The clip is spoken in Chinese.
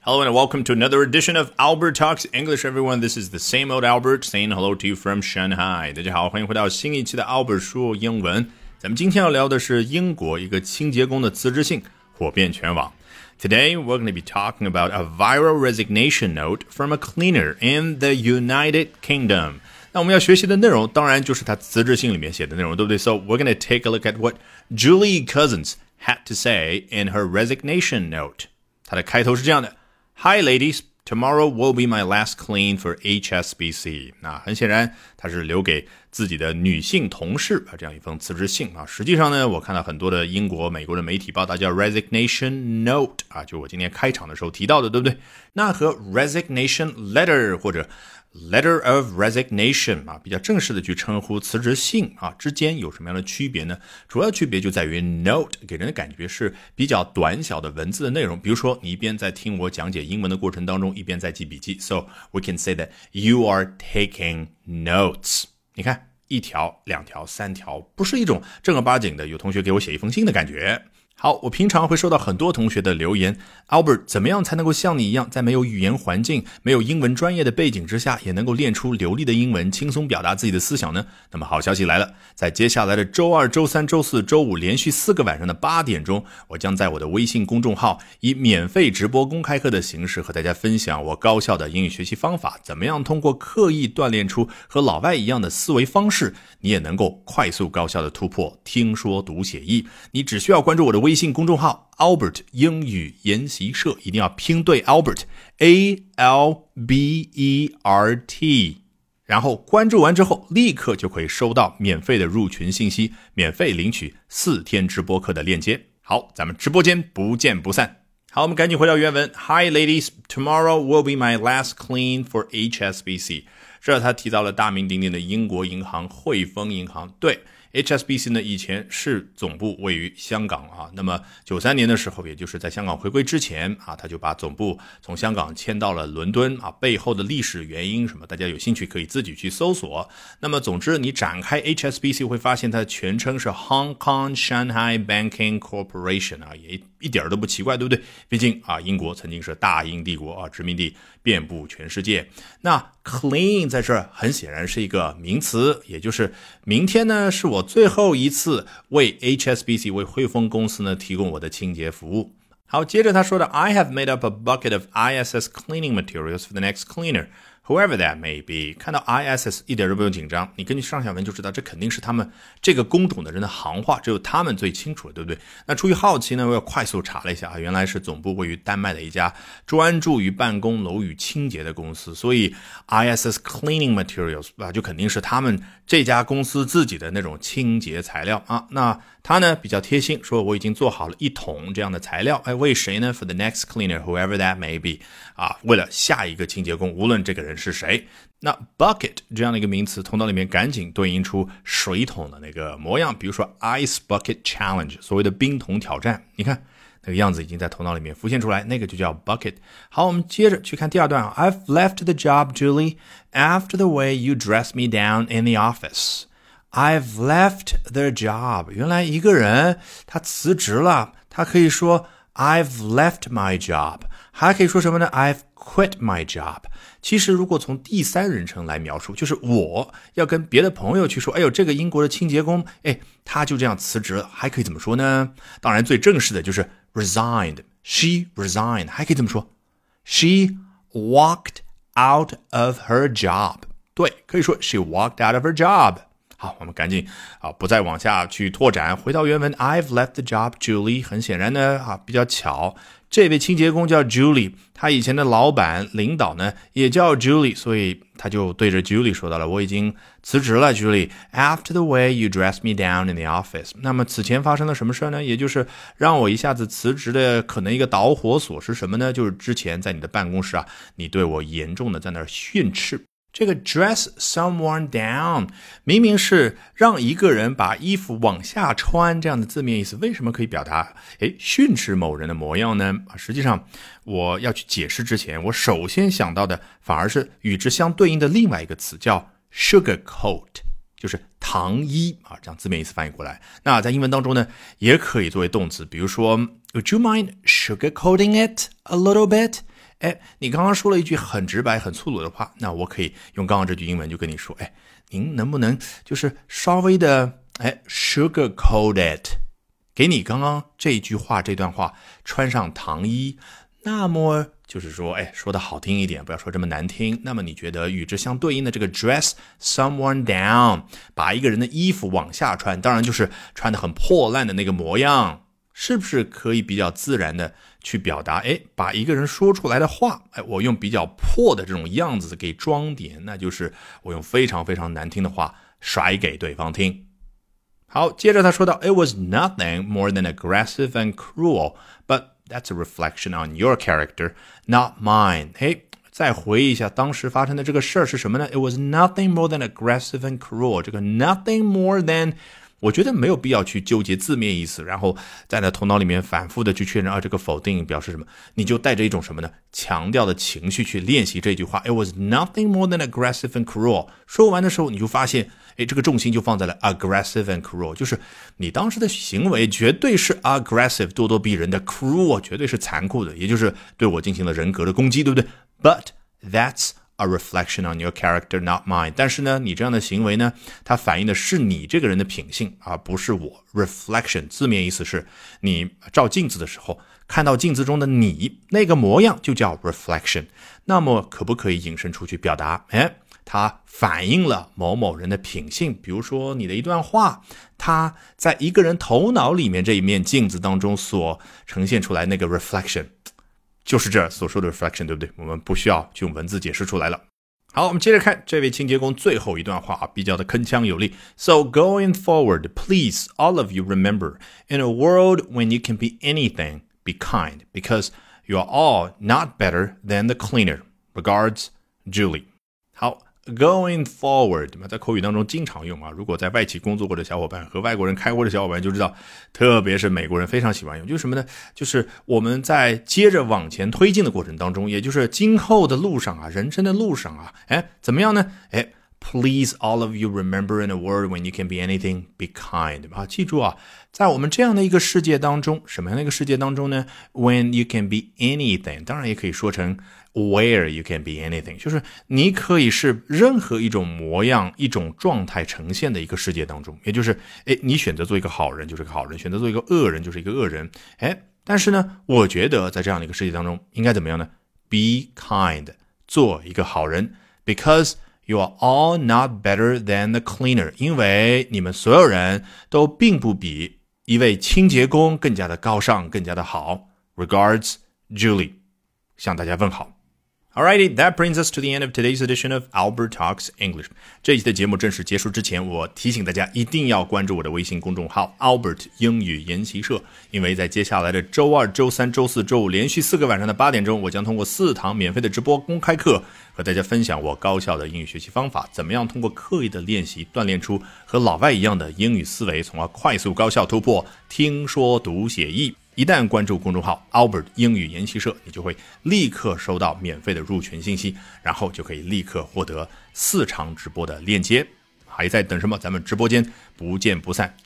Hello and welcome to another edition of Albert Talks English, everyone. This is the same old Albert saying hello to you from Shanghai. 大家好，欢迎回到新一期的 Albert 说英文。咱们今天要聊的是英国一个清洁工的辞职信火遍全网。Today, we're going to be talking about a viral resignation note from a cleaner in the United Kingdom. 那我们要学习的内容当然就是他辞职信里面写的内容，对不对？ So we're going to take a look at what Julie Cousins had to say in her resignation note. 他的开头是这样的 Hi ladies, tomorrow will be my last clean for HSBC. 那很显然他是留给自己的女性同事这样一封辞职信啊。实际上呢，我看到很多的英国、美国的媒体报道叫 resignation note 啊，就我今天开场的时候提到的，对不对？那和 resignation letter 或者 letter of resignation 啊，比较正式的去称呼辞职信啊之间有什么样的区别呢？主要区别就在于 note 给人的感觉是比较短小的文字的内容，比如说你一边在听我讲解英文的过程当中，一边在记笔记。So we can say that you are taking notes.你看一条两条三条，不是一种正儿八经的有同学给我写一封信的感觉。好，我平常会收到很多同学的留言 Albert 怎么样才能够像你一样，在没有语言环境没有英文专业的背景之下也能够练出流利的英文，轻松表达自己的思想呢？那么好消息来了，在接下来的周二周三周四周五连续4个晚上的8点钟，我将在我的微信公众号以免费直播公开课的形式和大家分享我高效的英语学习方法，怎么样通过刻意锻炼出和老外一样的思维方式，你也能够快速高效的突破听说读写译。你只需要关注我的微信公众号 Albert 英语研习社，一定要拼对 Albert A-L-B-E-R-T， 然后关注完之后立刻就可以收到免费的入群信息，免费领取4天直播课的链接。好，咱们直播间不见不散。好，我们赶紧回到原文 Hi ladies, tomorrow will be my last clean for HSBC。 这他提到了大名鼎鼎的英国银行汇丰银行。对，HSBC 呢，以前是总部位于香港啊，那么93年的时候，也就是在香港回归之前啊，他就把总部从香港迁到了伦敦啊，背后的历史原因什么，大家有兴趣可以自己去搜索。那么总之你展开 HSBC 会发现它的全称是 Hong Kong Shanghai Banking Corporation 啊，也一点都不奇怪，对不对？毕竟啊，英国曾经是大英帝国啊，殖民地遍布全世界。那 clean 在这儿很显然是一个名词，也就是明天呢是我最后一次为 HSBC 为汇丰公司呢提供我的清洁服务。好，接着他说的 I have made up a bucket of ISS cleaning materials for the next cleaner, whoever that may be. 看到 ISS 一点都不用紧张，你根据上下文就知道这肯定是他们这个工种的人的行话，只有他们最清楚，对不对？那出于好奇呢，我要快速查了一下，原来是总部位于丹麦的一家专注于办公楼宇清洁的公司，所以 ISS cleaning materials 啊，就肯定是他们这家公司自己的那种清洁材料啊。那他呢比较贴心，说我已经做好了一桶这样的材料，哎，为谁呢？ For the next cleaner, whoever that may be. 啊，为了下一个清洁工，无论这个人是谁。那 bucket 这样的一个名词，通道里面赶紧对应出水桶的那个模样，比如说 ice bucket challenge， 所谓的冰桶挑战，你看那个样子已经在头脑里面浮现出来，那个就叫 bucket。 好，我们接着去看第二段。 I've left the job, Julie, after the way you dressed me down in the office. I've left the job. 原来一个人他辞职了，他可以说 I've left my job， 还可以说什么呢？ I've quit my job。 其实如果从第三人称来描述，就是我要跟别的朋友去说，哎呦，这个英国的清洁工，哎，他就这样辞职了，还可以怎么说呢？当然最正式的就是 resigned， she resigned。 还可以怎么说？ She walked out of her job。 对，可以说 she walked out of her job。好，我们赶紧啊，不再往下去拓展，回到原文 I've left the job, Julie。 很显然呢啊，比较巧，这位清洁工叫 Julie， 他以前的老板领导呢也叫 Julie， 所以他就对着 Julie 说到了，我已经辞职了 Julie， after the way you dressed me down in the office。 那么此前发生了什么事呢？也就是让我一下子辞职的可能一个导火索是什么呢？就是之前在你的办公室啊，你对我严重的在那儿训斥。这个 dress someone down 明明是让一个人把衣服往下穿这样的字面意思，为什么可以表达训斥某人的模样呢？实际上我要去解释之前，我首先想到的反而是与之相对应的另外一个词，叫 sugarcoat， 就是糖衣啊，这样字面意思翻译过来。那在英文当中呢，也可以作为动词，比如说 Would you mind sugarcoating it a little bit？ 哎，你刚刚说了一句很直白很粗鲁的话，那我可以用刚刚这句英文就跟你说，哎，您能不能就是稍微的sugarcoat it， 给你刚刚这一句话这段话穿上糖衣，那么就是说，哎，说的好听一点，不要说这么难听。那么你觉得与之相对应的这个 dress someone down， 把一个人的衣服往下穿，当然就是穿得很破烂的那个模样，是不是可以比较自然的去表达，哎，把一个人说出来的话，哎，我用比较破的这种样子给装点，那就是我用非常非常难听的话甩给对方听。好，接着他说到 It was nothing more than aggressive and cruel, but that's a reflection on your character, not mine. 嘿，再回忆一下当时发生的这个事儿是什么呢？ It was nothing more than aggressive and cruel. 这个 nothing more than 我觉得没有必要去纠结字面意思，然后在你头脑里面反复的去确认这个否定表示什么，你就带着一种什么呢？强调的情绪去练习这句话。 It was nothing more than aggressive and cruel. 说完的时候你就发现这个重心就放在了 aggressive and cruel， 就是你当时的行为绝对是 aggressive， 咄咄逼人的 cruel， 绝对是残酷的，也就是对我进行了人格的攻击，对不对？ But that's a reflection on your character, not mine. 但是呢，你这样的行为呢，它反映的是你这个人的品性，而不是我。reflection 字面意思是你照镜子的时候看到镜子中的你那个模样就叫 reflection。 那么可不可以引申出去表达，哎，它反映了某某人的品性，比如说你的一段话，它在一个人头脑里面这一面镜子当中所呈现出来那个 reflection， 就是这所说的 reflection， 对不对？我们不需要去用文字解释出来了。好，我们接着看这位清洁工最后一段话比较的铿锵有力。 So going forward, please, all of you remember, in a world when you can be anything, be kind, because you are all not better than the cleaner. Regards, Julie. 好，Going forward， 在口语当中经常用啊。如果在外企工作过的小伙伴和外国人开会的小伙伴就知道，特别是美国人非常喜欢用，就是什么呢？就是我们在接着往前推进的过程当中，也就是今后的路上啊，人生的路上啊，哎，怎么样呢？哎。Please, all of you remember in a world when you can be anything, be kind. 啊，记住啊，在我们这样的一个世界当中，什么样的一个世界当中呢？ When you can be anything， 当然也可以说成 where you can be anything， 就是你可以是任何一种模样、一种状态呈现的一个世界当中，也就是，哎，你选择做一个好人就是个好人，选择做一个恶人就是一个恶人。哎，但是呢，我觉得在这样的一个世界当中，应该怎么样呢？ Be kind， 做一个好人 ，because You are all not better than the cleaner， 因为你们所有人都并不比一位清洁工更加的高尚，更加的好。Regards, Julie， 向大家问好。Alrighty, that brings us to the end of today's edition of Albert Talks English. 这一期的节目正式结束之前，我提醒大家一定要关注我的微信公众号 Albert 英语研习社，因为在接下来的周二、周三、周四、周五连续4个晚上的8点钟，我将通过4堂免费的直播公开课和大家分享我高效的英语学习方法，怎么样通过刻意的练习锻炼出和老外一样的英语思维，从而快速高效突破听说读写译。一旦关注公众号 Albert 英语研习社，你就会立刻收到免费的入群信息，然后就可以立刻获得4场直播的链接。还在等什么？咱们直播间不见不散。